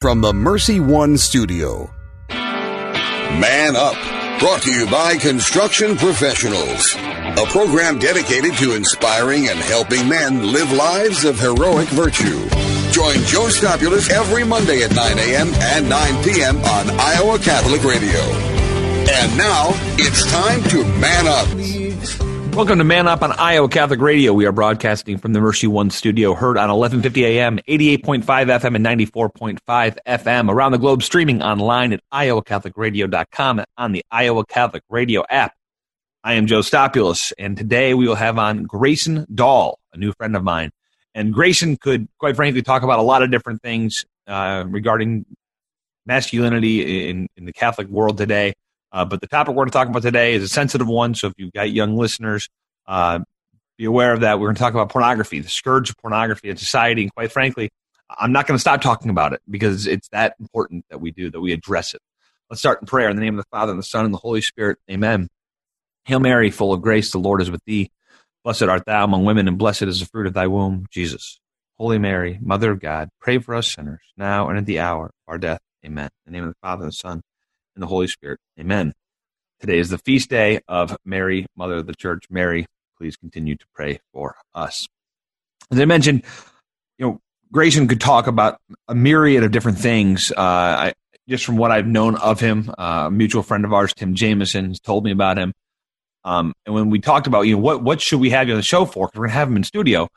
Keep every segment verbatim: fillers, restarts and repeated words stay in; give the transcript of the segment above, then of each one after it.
From the Mercy One Studio. Man Up, brought to you by Construction Professionals, a program dedicated to inspiring and helping men live lives of heroic virtue. Join Joe Stoppulos every Monday at nine a.m. and nine p.m. on Iowa Catholic Radio. And now, it's time to Man Up. Welcome to Man Up on Iowa Catholic Radio. We are broadcasting from the Mercy One Studio, heard on eleven fifty a.m., eighty-eight point five F M, and ninety-four point five F M. Around the globe, streaming online at iowa catholic radio dot com and on the Iowa Catholic Radio app. I am Joe Stoppulos, and today we will have on Grayson Dahl, a new friend of mine. And Grayson could, quite frankly, talk about a lot of different things uh, regarding masculinity in, in the Catholic world today. Uh, but the topic we're going to talk about today is a sensitive one, so if you've got young listeners, uh, be aware of that. We're going to talk about pornography, the scourge of pornography in society. And quite frankly, I'm not going to stop talking about it because it's that important that we do, that we address it. Let's start in prayer. In the name of the Father, and the Son, and the Holy Spirit. Amen. Hail Mary, full of grace, the Lord is with thee. Blessed art thou among women, and blessed is the fruit of thy womb, Jesus. Holy Mary, Mother of God, pray for us sinners, now and at the hour of our death. Amen. In the name of the Father, and the Son, and the Holy Spirit. Amen. Today is the feast day of Mary, Mother of the Church. Mary, please continue to pray for us. As I mentioned, you know, Grayson could talk about a myriad of different things. Uh, I, just from what I've known of him, uh, a mutual friend of ours, Tim Jamison, has told me about him. Um, and when we talked about, you know, what, what should we have you on the show for? Because we're going to have him in studio.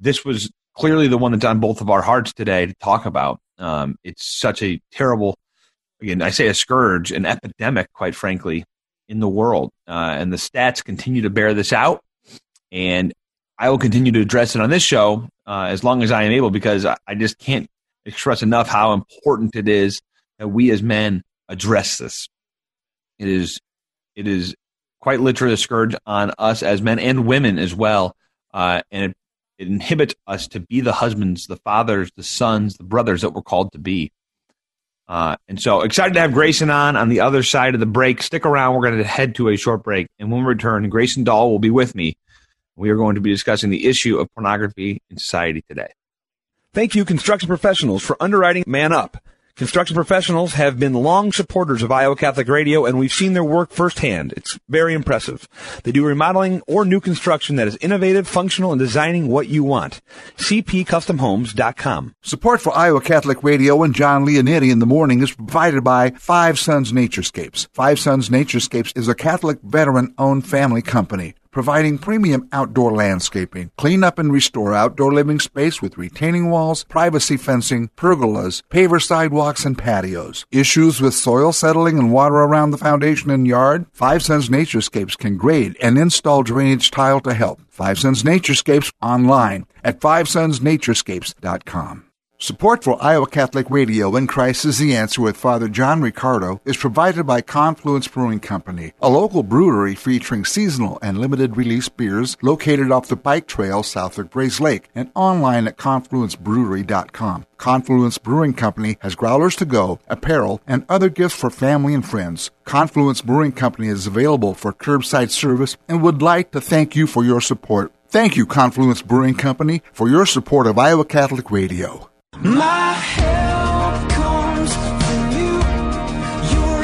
This was clearly the one that's on both of our hearts today to talk about. Um, it's such a terrible, again, I say a scourge, an epidemic, quite frankly, in the world. Uh, and the stats continue to bear this out. And I will continue to address it on this show uh, as long as I am able, because I, I just can't express enough how important it is that we as men address this. It is, it is, quite literally a scourge on us as men and women as well. Uh, and it, it inhibits us to be the husbands, the fathers, the sons, the brothers that we're called to be. Uh, and so excited to have Grayson on on the other side of the break. Stick around. We're going to head to a short break. And when we return, Grayson Dahl will be with me. We are going to be discussing the issue of pornography in society today. Thank you, Construction Professionals, for underwriting Man Up. Construction Professionals have been long supporters of Iowa Catholic Radio, and we've seen their work firsthand. It's very impressive. They do remodeling or new construction that is innovative, functional, and designing what you want. C P custom homes dot com. Support for Iowa Catholic Radio and John Leonetti in the morning is provided by Five Sons Naturescapes. Five Sons Naturescapes is a Catholic veteran-owned family company, providing premium outdoor landscaping, clean up and restore outdoor living space with retaining walls, privacy fencing, pergolas, paver sidewalks, and patios. Issues with soil settling and water around the foundation and yard? Five Sons Naturescapes can grade and install drainage tile to help. Five Sons Naturescapes online at five sons naturescapes dot com. Support for Iowa Catholic Radio and Christ is the Answer with Father John Ricardo is provided by Confluence Brewing Company, a local brewery featuring seasonal and limited-release beers located off the bike trail south of Grays Lake and online at confluence brewery dot com. Confluence Brewing Company has growlers to go, apparel, and other gifts for family and friends. Confluence Brewing Company is available for curbside service and would like to thank you for your support. Thank you, Confluence Brewing Company, for your support of Iowa Catholic Radio. My help comes from you. You're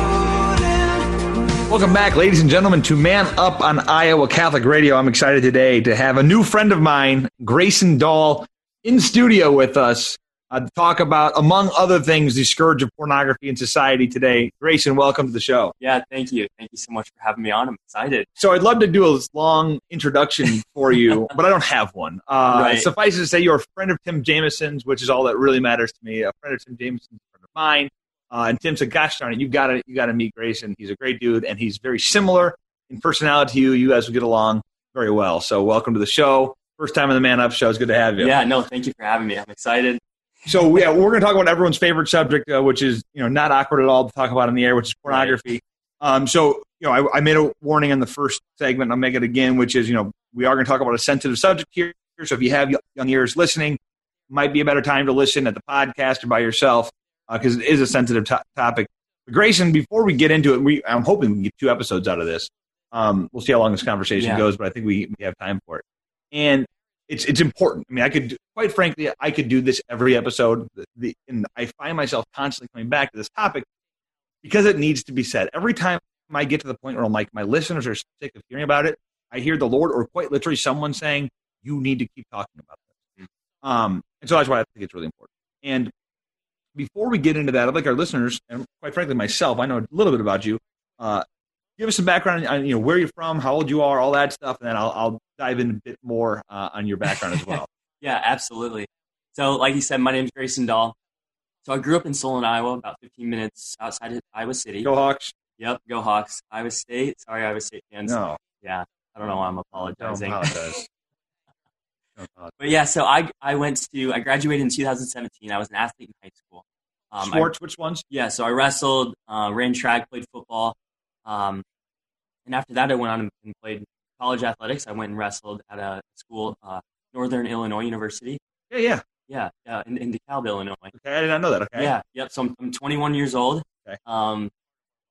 right here pulling. Welcome back, ladies and gentlemen, to Man Up on Iowa Catholic Radio. I'm excited today to have a new friend of mine, Grayson Dahl, in studio with us uh, to talk about, among other things, the scourge of pornography in society today. Grayson, welcome to the show. Yeah, thank you. Thank you so much for having me on. I'm excited. So I'd love to do a long introduction for you, but I don't have one. Uh, right. Suffice it to say, you're a friend of Tim Jamison's, which is all that really matters to me. A friend of Tim Jamison's, a friend of mine. Uh, and Tim said, gosh darn it, you've got to, you got to meet Grayson. He's a great dude, and he's very similar in personality to you. You guys will get along very well. So welcome to the show. First time on the Man Up show. It's good to have you. Yeah, no, thank you for having me. I'm excited. So yeah, we're going to talk about everyone's favorite subject, uh, which is, you know, not awkward at all to talk about in the air, which is pornography. Right. Um, so, you know, I, I made a warning in the first segment, and I'll make it again, which is, you know, we are going to talk about a sensitive subject here. So if you have young ears listening, might be a better time to listen at the podcast or by yourself, because uh, it is a sensitive to- topic. But Grayson, before we get into it, we I'm hoping we can get two episodes out of this. Um, we'll see how long this conversation yeah. goes, but I think we, we have time for it. And it's it's important. I mean, I could, quite frankly, I could do this every episode. The, the, and I find myself constantly coming back to this topic because it needs to be said. Every time I get to the point where I'm like, my listeners are sick of hearing about it, I hear the Lord or quite literally someone saying, you need to keep talking about this. Mm-hmm. Um, and so that's why I think it's really important. And before we get into that, I'd like our listeners, and quite frankly myself, I know a little bit about you, uh, give us some background on, you know, where you're from, how old you are, all that stuff, and then I'll, I'll dive in a bit more uh, on your background as well. Yeah, absolutely. So, like you said, my name is Grayson Dahl. So I grew up in Solon, Iowa, about fifteen minutes outside of Iowa City. Go Hawks! Yep, go Hawks! Iowa State. Sorry, Iowa State fans. No. Yeah, I don't know why I'm apologizing. Don't apologize. Don't apologize. But yeah, so I I went to I graduated in two thousand seventeen. I was an athlete in high school. Um, Sports, I, which ones? Yeah, so I wrestled, uh, ran track, played football. Um, and after that, I went on and played college athletics. I went and wrestled at a school, uh, Northern Illinois University. Yeah, yeah. Yeah, yeah, in, in DeKalb, Illinois. Okay, I did not know that. Okay. Yeah, yep. So I'm, I'm twenty-one years old. Okay. Um,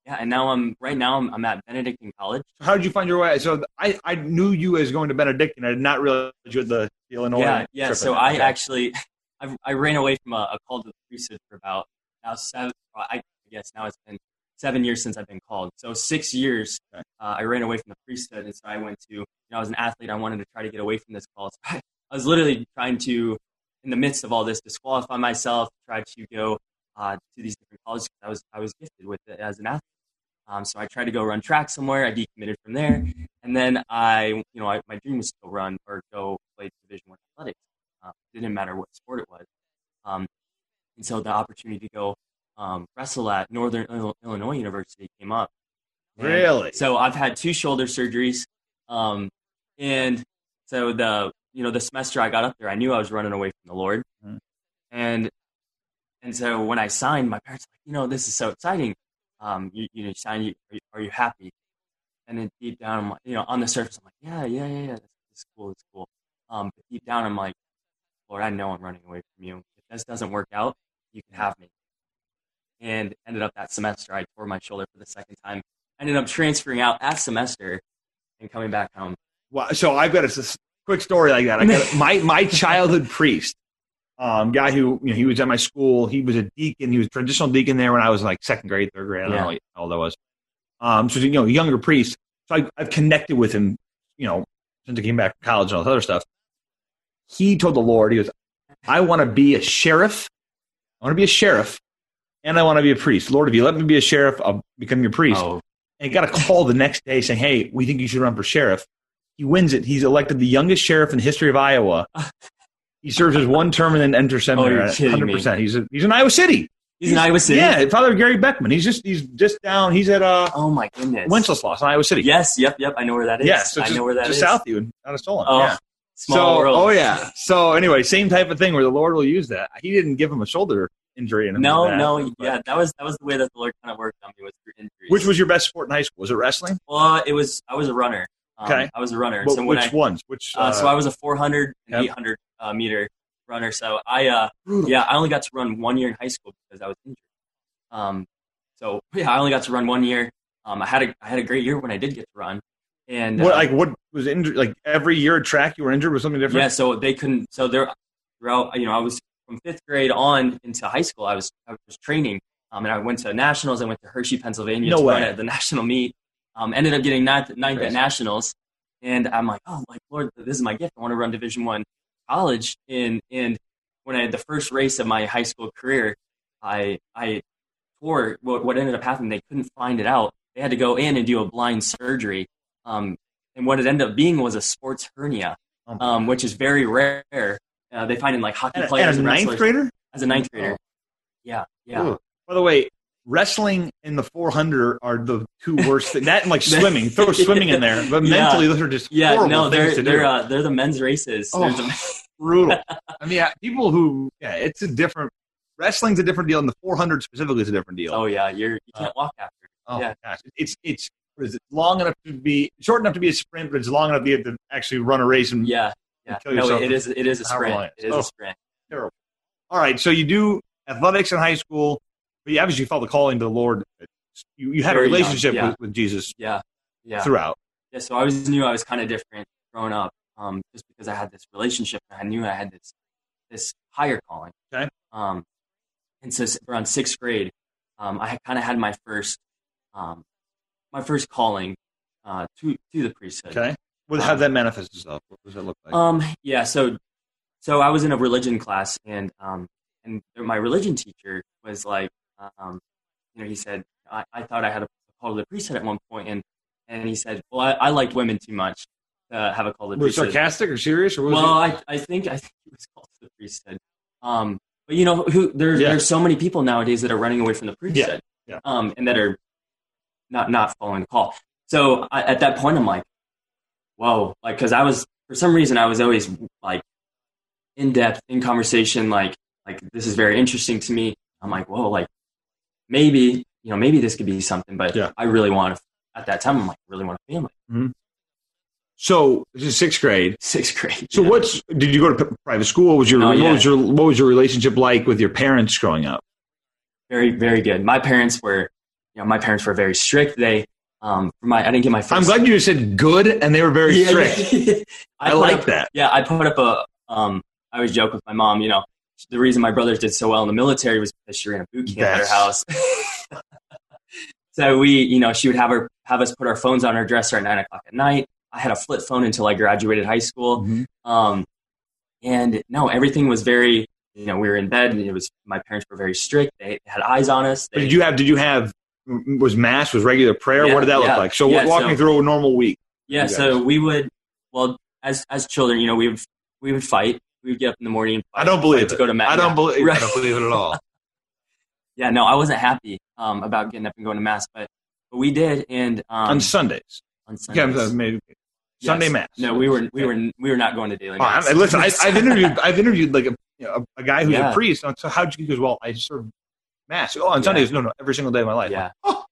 yeah, and now I'm, right now I'm, I'm at Benedictine College. So how did you find your way? So I, I knew you as going to Benedictine. I did not realize you had the, the Illinois. Yeah, yeah. So I okay. actually, I, I ran away from a, a call to the priesthood for about, now seven, I guess now it's been seven years since I've been called. So six years, uh, I ran away from the priesthood, and so I went to, you know, I was an athlete, I wanted to try to get away from this call. So I, I was literally trying to, in the midst of all this, disqualify myself, try to go uh, to these different colleges, because I was, I was gifted with it as an athlete. Um, so I tried to go run track somewhere, I decommitted from there, and then I, you know, I, my dream was to go run or go play Division I athletics. Uh, it didn't matter what sport it was. Um, and so the opportunity to go Um, wrestle at Northern Illinois University came up. And really? So I've had two shoulder surgeries, um, and so the you know the semester I got up there, I knew I was running away from the Lord, mm-hmm. and and so when I signed, my parents were like, you know, this is so exciting. Um, you you know, you signed, you, are, you, are you happy? And then deep down, I'm like, you know, on the surface, I'm like, yeah, yeah, yeah, yeah, it's cool, it's cool. Um, but deep down, I'm like, Lord, I know I'm running away from you. If this doesn't work out, you can have me. And ended up that semester, I tore my shoulder for the second time. I ended up transferring out that semester and coming back home. Wow. So I've got a, a quick story like that. I got a, my my childhood priest, um, guy who, you know, he was at my school. He was a deacon. He was a traditional deacon there when I was like second grade, third grade. I don't yeah. know how old I was. Um, so, you know, younger priest. So I, I've connected with him, you know, since I came back from college and all this other stuff. He told the Lord, he goes, I want to be a sheriff. I want to be a sheriff. And I want to be a priest. Lord, if you let me be a sheriff, I'll become your priest. Oh. And he got a call the next day saying, hey, we think you should run for sheriff. He wins it. He's elected the youngest sheriff in the history of Iowa. He serves his one term and then enters seminary. Oh, one hundred percent. Me. He's a, he's in Iowa City. He's, he's in Iowa City? Yeah, Father Gary Beckman. He's just he's just down. He's at uh, oh my goodness. Wenceslaus in Iowa City. Yes, yep, yep. I know where that is. Yeah, so I just, know where that just is. Just south of you, out of Solon. Oh, yeah. Small so, world. Oh, yeah. So anyway, same type of thing where the Lord will use that. He didn't give him a shoulder injury. And no, like that, no, but. yeah, that was that was the way that the Lord kind of worked on me was through injuries. Which was your best sport in high school? Was it wrestling? Well, it was. I was a runner. Um, okay, I was a runner. Well, so which I, ones? Which uh, uh, so I was a four hundred and yep. eight hundred uh, meter runner. So I, uh, yeah, I only got to run one year in high school because I was injured. Um, so yeah, I only got to run one year. Um, I had a I had a great year when I did get to run. And what uh, like what was injured? Like every year at track, you were injured with something different. Yeah, so they couldn't. So there, throughout, you know, I was. From fifth grade on into high school, I was I was training, um, and I went to nationals. I went to Hershey, Pennsylvania, no to way. run at the national meet. Um, ended up getting ninth, ninth at nationals, and I'm like, oh, like Lord, this is my gift. I want to run Division I college. And and when I had the first race of my high school career, I I tore what what ended up happening. They couldn't find it out. They had to go in and do a blind surgery. Um, and what it ended up being was a sports hernia, um, which is very rare. Uh, they find in like hockey and, players. As a ninth grader? As a ninth grader. Yeah, yeah. Ooh. By the way, wrestling and the four hundred are the two worst things. That and like swimming. Throw swimming in there. But yeah. mentally, those are just yeah, horrible no, things to do. They're, uh, they're the men's races. Oh, the men's. Brutal. I mean, yeah, people who, yeah, it's a different, wrestling's a different deal, and the four hundred specifically is a different deal. Oh, yeah. You're, you can't uh, walk after. Oh, yeah. Gosh. It's, it's, what is it? Long enough to be, short enough to be a sprint, but it's long enough to be to actually run a race and. Yeah. Yeah. No, it is it is a sprint. It is oh, a sprint. Terrible. All right, so you do athletics in high school, but you obviously felt the calling to the Lord. You you had Very a relationship young, yeah. with, with Jesus. Yeah, yeah. Throughout. Yeah, so I always knew I was kind of different growing up. um, just because I had this relationship and I knew I had this this higher calling. Okay. Um, and so around sixth grade, um, I kind of had my first um, my first calling uh, to to the priesthood. Okay. Well, how did that manifest itself? What does that look like? Um, yeah. So, so I was in a religion class, and um, and my religion teacher was like, um, you know, he said I, I thought I had a call to the priesthood at one point, and and he said, well, I, I liked women too much to have a call to the priesthood. Were you sarcastic or serious, or what was well, I, I think I think it was called to the priesthood. Um, but you know, who there's yeah. there's so many people nowadays that are running away from the priesthood, yeah. Yeah. um, and that are not not following the call. So I, at that point, I'm like, whoa, like, cause I was, for some reason I was always like in depth in conversation. Like, like this is very interesting to me. I'm like, whoa, like maybe, you know, maybe this could be something, but yeah. I really want to, at that time, I'm like, really want a family. Mm-hmm. So this is sixth grade, sixth grade. So yeah. what's, did you go to private school? What was your, oh, yeah. what was your, what was your relationship like with your parents growing up? Very, very good. My parents were, you know, my parents were very strict. They, Um, for my, I didn't get my first. I'm glad you said good, and they were very yeah, strict. Yeah. I, I like up, that. Yeah, I put up a. Um, I always joke with my mom. You know, the reason my brothers did so well in the military was because she ran a boot camp yes. at her house. So we, you know, she would have her have us put our phones on her dresser at nine o'clock at night. I had a flip phone until I graduated high school, mm-hmm. um, and no, everything was very. You know, we were in bed, and it was my parents were very strict. They had eyes on us. They, but did you have? Did you have? Was mass, was regular prayer? Yeah, what did that yeah, look like? So yeah, walk so, me through a normal week. Yeah, so we would, well, as as children, you know, we would we would fight. We would get up in the morning and fight. I don't believe it. To go to mass. I don't, yeah. believe, right. I don't believe it at all. Yeah, no, I wasn't happy um, about getting up and going to mass, but, but we did. And um, On Sundays. On Sundays. Yeah, maybe. Sunday yes. mass. No, we were we were we were not going to daily mass. Oh, I, listen, I, I've interviewed I've interviewed like a you know, a guy who's yeah. a priest. So how'd you? He goes, well, I served mass. Oh, on yeah. Sundays? No, no, every single day of my life. Yeah. Oh,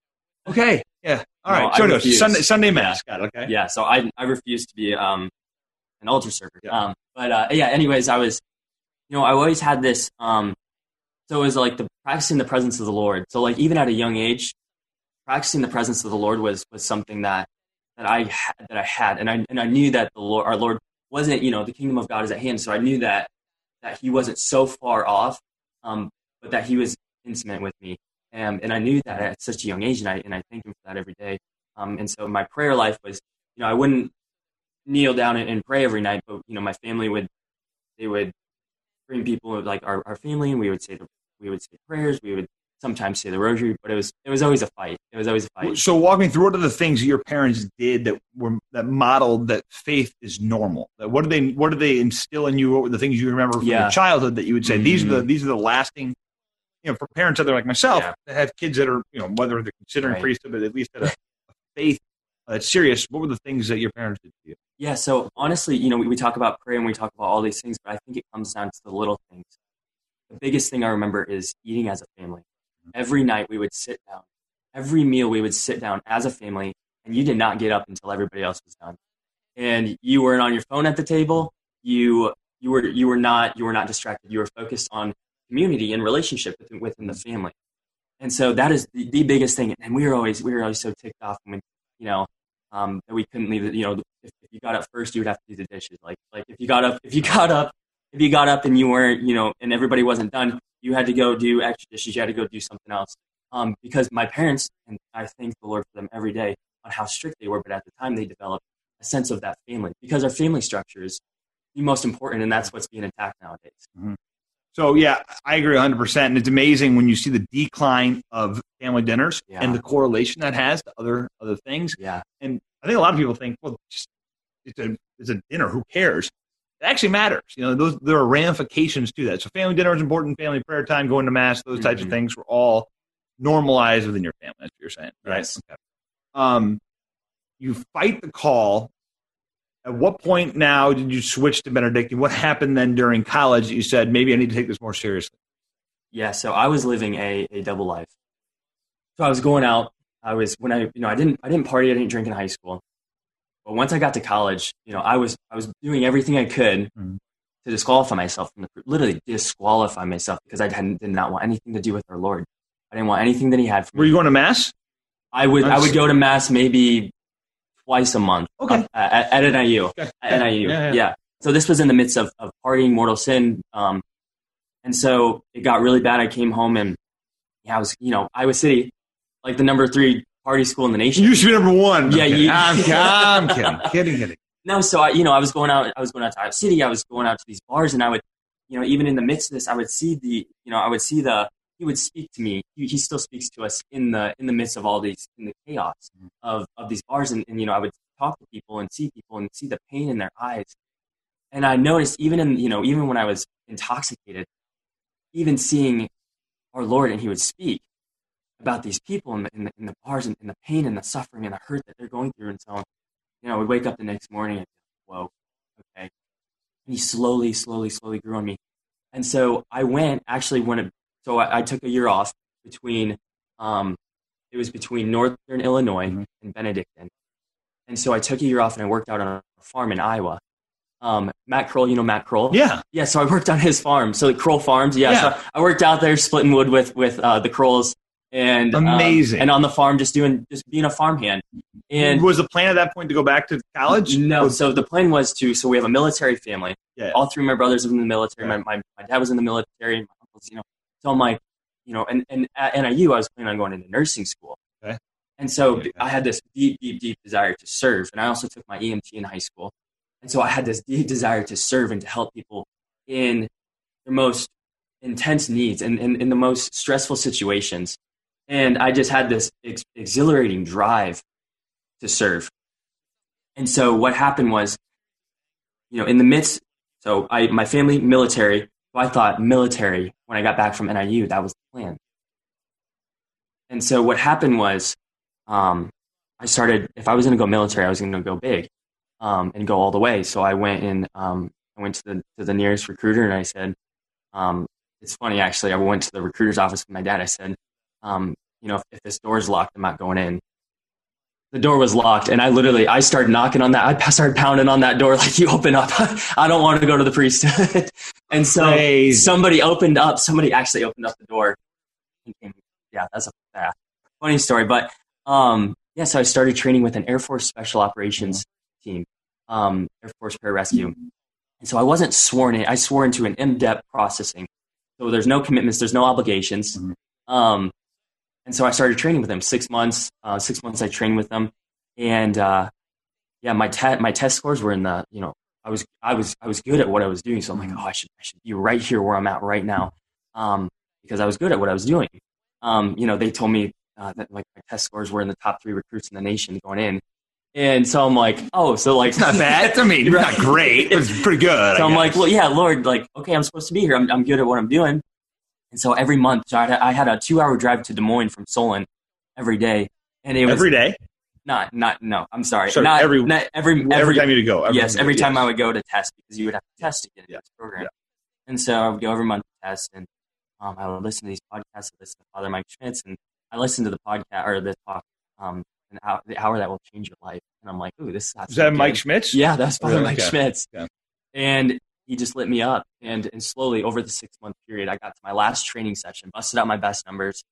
okay. Yeah. All no, right. So no, Sunday, Sunday mass. Yeah. Got it. Okay. Yeah. So I, I refused to be um an altar server. Yeah. Um, but uh, yeah. Anyways, I was, you know, I always had this. Um, so it was like the practicing the presence of the Lord. So like even at a young age, practicing the presence of the Lord was was something that that I had, that I had, and I and I knew that the Lord, our Lord, wasn't. You know, the kingdom of God is at hand. So I knew that that He wasn't so far off, um, but that He was intimate with me, um, and I knew that at such a young age, and I and I thank Him for that every day. Um, and so my prayer life was, you know, I wouldn't kneel down and, and pray every night, but you know, my family would, they would bring people like our, our family, and we would say the, we would say prayers, we would sometimes say the rosary, but it was it was always a fight. It was always a fight. So walk me through what are the things that your parents did that were that modeled that faith is normal. That what do they what do they instill in you? What were the things you remember from yeah. your childhood that you would say mm-hmm. these are the these are the lasting. You know, for parents out there like myself yeah. that have kids that are, you know, whether they're considering right. priesthood, but at least at a, a faith that's uh, serious, what were the things that your parents did to you? Yeah, so honestly, you know, we, we talk about prayer and we talk about all these things, but I think it comes down to the little things. The biggest thing I remember is eating as a family. Mm-hmm. Every night we would sit down. Every meal we would sit down as a family, and you did not get up until everybody else was done. And you weren't on your phone at the table. You you were you were not you were not distracted. You were focused on community and relationship within, within the family, and so that is the, the biggest thing. And we were always we were always so ticked off when you know um, that we couldn't leave. It, you know, if, if you got up first, you would have to do the dishes. Like like if you got up, if you got up, if you got up, and you weren't, you know, and everybody wasn't done, you had to go do extra dishes. You had to go do something else. Um, because my parents, and I thank the Lord for them every day on how strict they were, but at the time they developed a sense of that family because our family structure is the most important, and that's what's being attacked nowadays. Mm-hmm. So, yeah, I agree one hundred percent. And it's amazing when you see the decline of family dinners yeah. and the correlation that has to other other things. Yeah. And I think a lot of people think, well, just, it's, a, it's a dinner. Who cares? It actually matters. You know, those there are ramifications to that. So family dinner is important. Family prayer time, going to mass, those mm-hmm. types of things were all normalized within your family, that's what you're saying. Right. Yes. Okay. Um, you fight the call. At what point now did you switch to Benedictine? What happened then during college that you said, maybe I need to take this more seriously? Yeah, so I was living a, a double life. So I was going out. I was when I you know I didn't I didn't party, I didn't drink in high school. But once I got to college, you know, I was I was doing everything I could mm-hmm. to disqualify myself from the literally disqualify myself because I hadn't, did not want anything to do with our Lord. I didn't want anything that He had for me. Were you going to mass? I would That's... I would go to mass maybe twice a month okay. uh, at, at N I U. Okay. At N I U, yeah, yeah. yeah. So this was in the midst of, of partying, mortal sin. Um, and so it got really bad. I came home and yeah, I was, you know, Iowa City, like the number three party school in the nation. You should be number one. Yeah, I'm, you, I'm, I'm kidding, kidding, kidding. No, so I, you know, I was going out, I was going out to Iowa City. I was going out to these bars, and I would, you know, even in the midst of this, I would see the, you know, I would see the, he would speak to me. He, he still speaks to us in the, in the midst of all these, in the chaos of, of these bars. And, and, you know, I would talk to people and see people and see the pain in their eyes. And I noticed even in, you know, even when I was intoxicated, even seeing our Lord, and he would speak about these people in the, in the, in the bars and, and the pain and the suffering and the hurt that they're going through. And so, you know, I would wake up the next morning and, whoa, okay. And he slowly, slowly, slowly grew on me. And so I went, actually, when it, so I, I took a year off between, um, it was between Northern Illinois mm-hmm. and Benedictine. And so I took a year off and I worked out on a farm in Iowa. Um, Matt Kroll, you know Matt Kroll? Yeah. Yeah, so I worked on his farm. So like Kroll Farms, yeah. yeah. So I worked out there splitting wood with, with uh, the Krolls. And amazing, um, and on the farm, just doing, just being a farmhand. And was the plan at that point to go back to college? No. So the plan was to. So we have a military family. Yeah. All three of my brothers are in the military. Yeah. My, my my dad was in the military. My uncles, you know. So I'm like, you know, and, and at N I U, I was planning on going into nursing school. Okay. And so okay. I had this deep, deep, deep desire to serve, and I also took my E M T in high school, and so I had this deep desire to serve and to help people in their most intense needs and in in the most stressful situations. And I just had this ex- exhilarating drive to serve. And so what happened was, you know, in the midst, so I, my family, military. So I thought military, when I got back from N I U, that was the plan. And so what happened was, um, I started, if I was going to go military, I was going to go big um, and go all the way. So I went in, um, I went to the, to the nearest recruiter and I said, um, it's funny, actually, I went to the recruiter's office with my dad. I said, Um, you know, if, if this door is locked, I'm not going in. The door was locked, and I literally, I started knocking on that. I started pounding on that door like, you open up. I don't want to go to the priesthood. And so Crazy. somebody opened up. Somebody actually opened up the door. Yeah, that's a yeah, funny story. But um, yeah, so I started training with an Air Force Special Operations mm-hmm. team, um, Air Force Pararescue. Mm-hmm. And so I wasn't sworn in. I swore into an in-depth processing. So there's no commitments. There's no obligations. Mm-hmm. Um And so I started training with them six months. Uh, six months I trained with them, and uh, yeah, my te- my test scores were in the you know I was I was I was good at what I was doing. So I'm like, oh, I should I should be right here where I'm at right now, um, because I was good at what I was doing. Um, you know, they told me uh, that like my test scores were in the top three recruits in the nation going in, and so I'm like, oh, so like it's not bad. I mean, right? Not great. It's pretty good. So I I'm guess. like, well, yeah, Lord, like okay, I'm supposed to be here. I'm I'm good at what I'm doing. And so every month, so I had a two-hour drive to Des Moines from Solon every day, and it was every day. Not, not, no. I'm sorry. Sure, not every, not every, every, every time you would go. Every yes, every time yes. I would go to test because you would have to test to get into yeah. this program. Yeah. And so I would go every month to test, and um, I would listen to these podcasts. I listen to Father Mike Schmitz, and I listened to the podcast or the talk, um, an hour, the hour that will change your life. And I'm like, ooh, this is not is so that good. Mike Schmitz? Yeah, that's Father really? Mike okay. Schmitz, yeah. and. He just lit me up, and and slowly over the six month period, I got to my last training session, busted out my best numbers,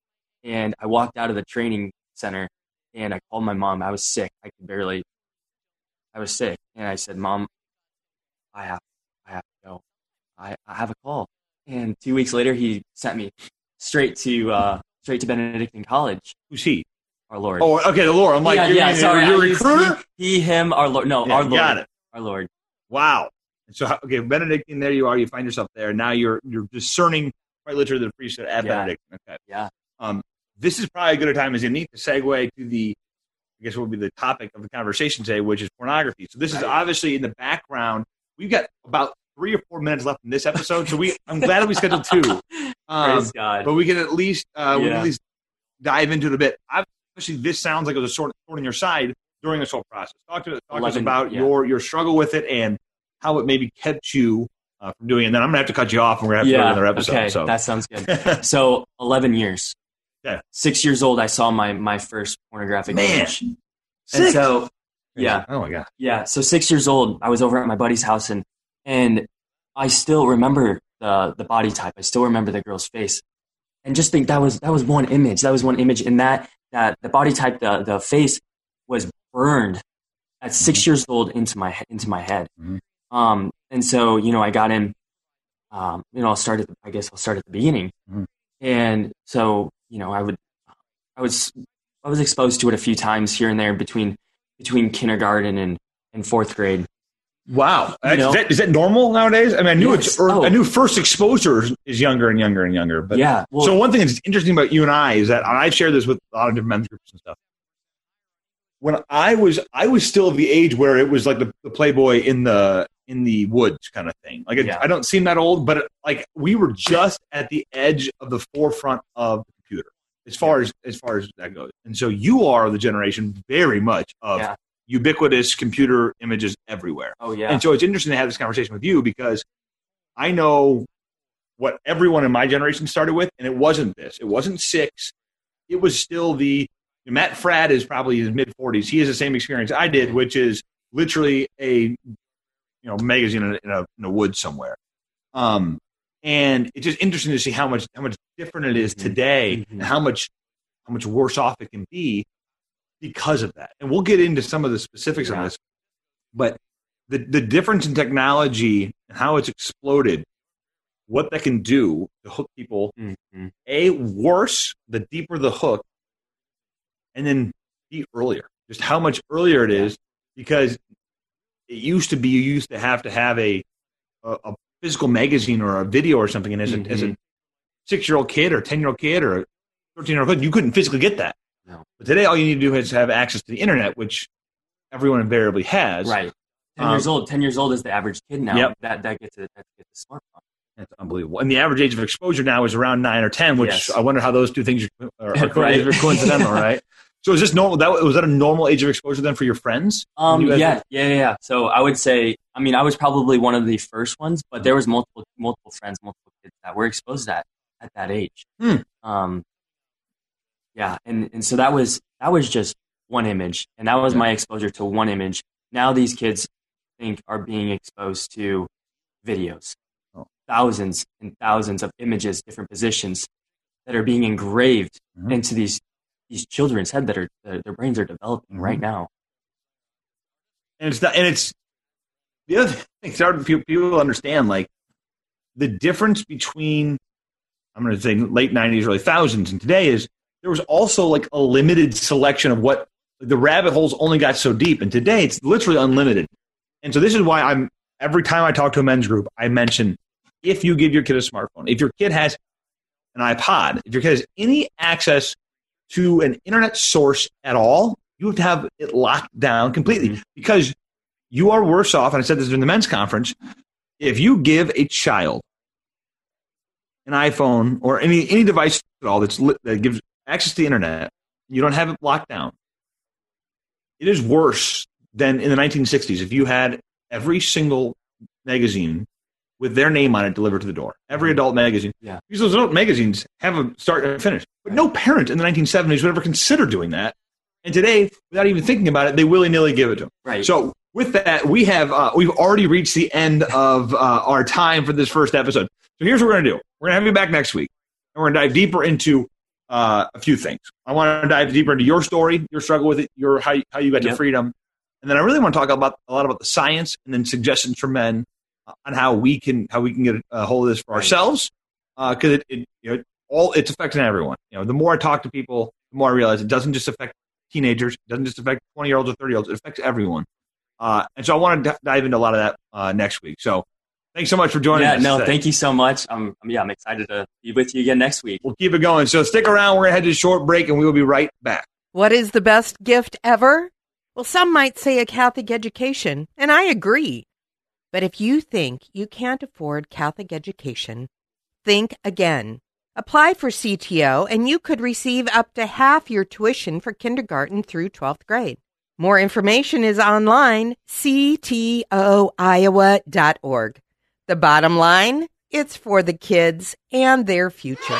and I walked out of the training center, and I called my mom. I was sick. I could barely. I was sick, and I said, "Mom, I have, I have to go. I, I have a call." And two weeks later, he sent me straight to uh, straight to Benedictine College. Who's he? Our Lord. Oh, okay, the Lord. I'm like, yeah, you're, yeah. You're, sorry, your recruiter. He, he, him, our Lord. No, yeah, our Lord. Got it. Our Lord. Wow. So, okay, Benedictine, there you are. You find yourself there. Now you're you're discerning quite literally the priesthood at yeah. Benedictine. Okay. Yeah. Um, this is probably as good a time as you need to segue to the, I guess, what would be the topic of the conversation today, which is pornography. So this right. is obviously in the background. We've got about three or four minutes left in this episode, so we I'm glad that we scheduled two. Um, Praise God. But we can at least uh, yeah. we can at least dive into it a bit. Obviously, this sounds like it was a sword, sword on your side during this whole process. Talk to, talk Eleven, to us about yeah. your your struggle with it and how it maybe kept you uh, from doing it. And then I'm going to have to cut you off and we're going to have yeah, to do another episode. Okay, so. That sounds good. So eleven years. Yeah. Six years old, I saw my my first pornographic Man. image. And six. so, yeah. Oh, my God. Yeah, so six years old, I was over at my buddy's house, and and I still remember the the body type. I still remember the girl's face. And just think that was that was one image. That was one image. And that, that the body type, the the face was burned at six years old into my into my head. Mm-hmm. Um, and so, you know, I got in, um, you know, I'll start at the, I guess I'll start at the beginning. Mm-hmm. And so, you know, I would, I was, I was exposed to it a few times here and there between, between kindergarten and, and fourth grade. Wow. You know? Is that, is that normal nowadays? I mean, I knew yes. it's, or oh. I knew first exposure is younger and younger and younger, but yeah. Well, so one thing that's interesting about you and I is that, and I've shared this with a lot of different men's groups and stuff. When I was, I was still of the age where it was like the, the Playboy in the, in the woods kind of thing. Like, it, yeah. I don't seem that old, but it, like we were just at the edge of the forefront of the computer as far yeah. as, as far as that goes. And so you are the generation very much of yeah. ubiquitous computer images everywhere. Oh yeah. And so it's interesting to have this conversation with you because I know what everyone in my generation started with. And it wasn't this, it wasn't six. It was still the, Matt Fradd is probably in his mid forties. He has the same experience I did, which is literally a, you know, magazine in a, in a, in a wood somewhere. Um, and it's just interesting to see how much, how much different it is today mm-hmm. and how much, how much worse off it can be because of that. And we'll get into some of the specifics yeah. on this, but the, the difference in technology and how it's exploded, what that can do to hook people, mm-hmm. a worse, the deeper the hook, and then be earlier, just how much earlier it is, because it used to be you used to have to have a a, a physical magazine or a video or something, and as, mm-hmm. a, as a six-year-old kid or ten-year-old kid or a thirteen-year-old kid, you couldn't physically get that. No. But today, all you need to do is have access to the internet, which everyone invariably has. Right. Ten um, years old. Ten years old is the average kid now. Yep. That that gets a that gets a smartphone. That's unbelievable. And the average age of exposure now is around nine or ten, which yes. I wonder how those two things are, are, are right. coincidental, right? So is this normal? That was that a normal age of exposure then for your friends? Um, you yeah, yeah, yeah. So I would say, I mean, I was probably one of the first ones, but there was multiple, multiple friends, multiple kids that were exposed to that at that age. Hmm. Um, yeah, and, and so that was that was just one image, and that was yeah. my exposure to one image. Now these kids, I think, are being exposed to videos, oh. thousands and thousands of images, different positions that are being engraved mm-hmm. into these. These children's head that are uh, their brains are developing right now, and it's not. And it's the other thing. It's hard for people to understand, like the difference between I'm going to say late nineties, early thousands, and today is there was also like a limited selection of what like, the rabbit holes only got so deep, and today it's literally unlimited. And so this is why I'm every time I talk to a men's group, I mention if you give your kid a smartphone, if your kid has an iPod, if your kid has any access to an internet source at all, you have to have it locked down completely mm-hmm. because you are worse off. And I said this during the men's conference. If you give a child an iPhone or any, any device at all that's li- that gives access to the internet, you don't have it locked down. It is worse than in the nineteen sixties if you had every single magazine with their name on it delivered to the door. Every adult magazine. Yeah. Because those adult magazines have a start and a finish. But no parent in the nineteen seventies would ever consider doing that. And today, without even thinking about it, they willy-nilly give it to them. Right. So with that, we have, uh, we've already reached the end of uh, our time for this first episode. So here's what we're going to do. We're going to have you back next week. And we're going to dive deeper into uh, a few things. I want to dive deeper into your story, your struggle with it, your how, how you got yep. to freedom. And then I really want to talk about a lot about the science and then suggestions for men on how we can how we can get a hold of this for ourselves, because uh, it, it you know all it's affecting everyone. You know, the more I talk to people, the more I realize it doesn't just affect teenagers, it doesn't just affect twenty year olds or thirty year olds. It affects everyone. Uh, and so I want to d- dive into a lot of that uh, next week. So thanks so much for joining yeah, us. Yeah, no, today. Thank you so much. Um, yeah, I'm excited to be with you again next week. We'll keep it going. So stick around. We're gonna head to a short break, and we will be right back. What is the best gift ever? Well, some might say a Catholic education, and I agree. But if you think you can't afford Catholic education, think again. Apply for C T O and you could receive up to half your tuition for kindergarten through twelfth grade. More information is online, c t o iowa dot org. The bottom line, it's for the kids and their future.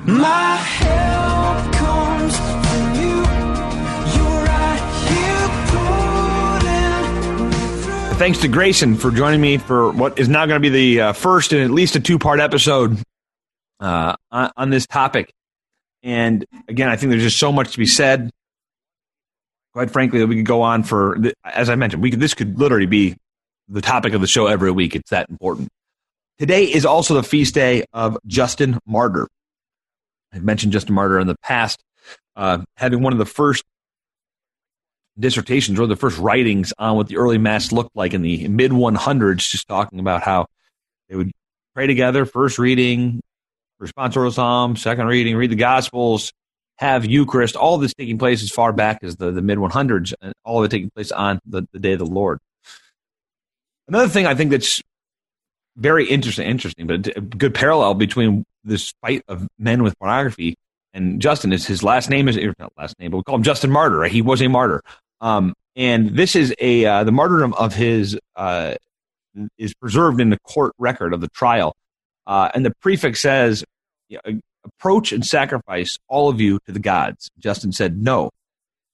My help comes from you. You're right here. Thanks to Grayson for joining me for what is now going to be the uh, first and at least a two-part episode uh, on, on this topic. And again, I think there's just so much to be said. Quite frankly, we could go on for, as I mentioned, we could, this could literally be the topic of the show every week. It's that important. Today is also the feast day of Justin Martyr. I've mentioned Justin Martyr in the past, uh, having one of the first dissertations or the first writings on what the early Mass looked like in the mid one hundreds, just talking about how they would pray together, first reading, responsorial psalm, second reading, read the Gospels, have Eucharist, all this taking place as far back as the, the mid one hundreds, and all of it taking place on the, the day of the Lord. Another thing I think that's very interesting, interesting, but a good parallel between this fight of men with pornography and Justin is his last name is, not last name, but we call him Justin Martyr, right? He was a martyr. Um, and this is a, uh, the martyrdom of his, uh, is preserved in the court record of the trial. Uh, and the prefix says, approach and sacrifice all of you to the gods. Justin said, no,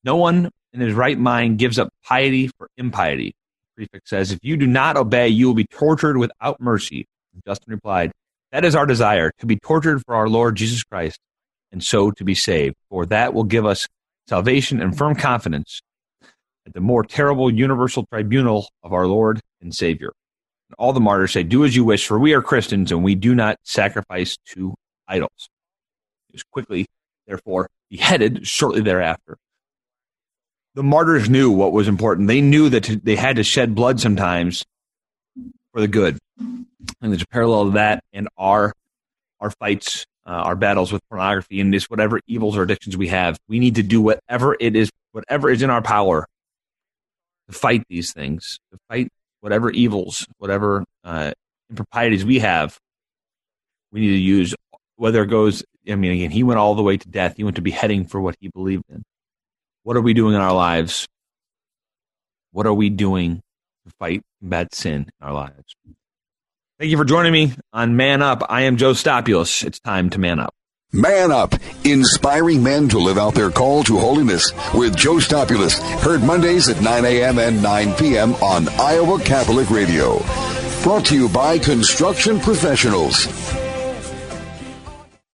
no one in his right mind gives up piety for impiety. The prefix says, if you do not obey, you will be tortured without mercy. And Justin replied, that is our desire, to be tortured for our Lord Jesus Christ, and so to be saved. For that will give us salvation and firm confidence at the more terrible universal tribunal of our Lord and Savior. And all the martyrs say, do as you wish, for we are Christians, and we do not sacrifice to idols. He was quickly, therefore, beheaded shortly thereafter. The martyrs knew what was important. They knew that to, they had to shed blood sometimes for the good. And there's a parallel to that and our our fights, uh, our battles with pornography and this whatever evils or addictions we have. We need to do whatever it is, whatever is in our power to fight these things, to fight whatever evils, whatever uh, improprieties we have. We need to use whether it goes. I mean, again, he went all the way to death. He went to beheading for what he believed in. What are we doing in our lives? What are we doing to fight combat sin in our lives? Thank you for joining me on Man Up. I am Joe Stoppulos. It's time to man up. Man Up, inspiring men to live out their call to holiness with Joe Stoppulos. Heard Mondays at nine a.m. and nine p.m. on Iowa Catholic Radio. Brought to you by Construction Professionals.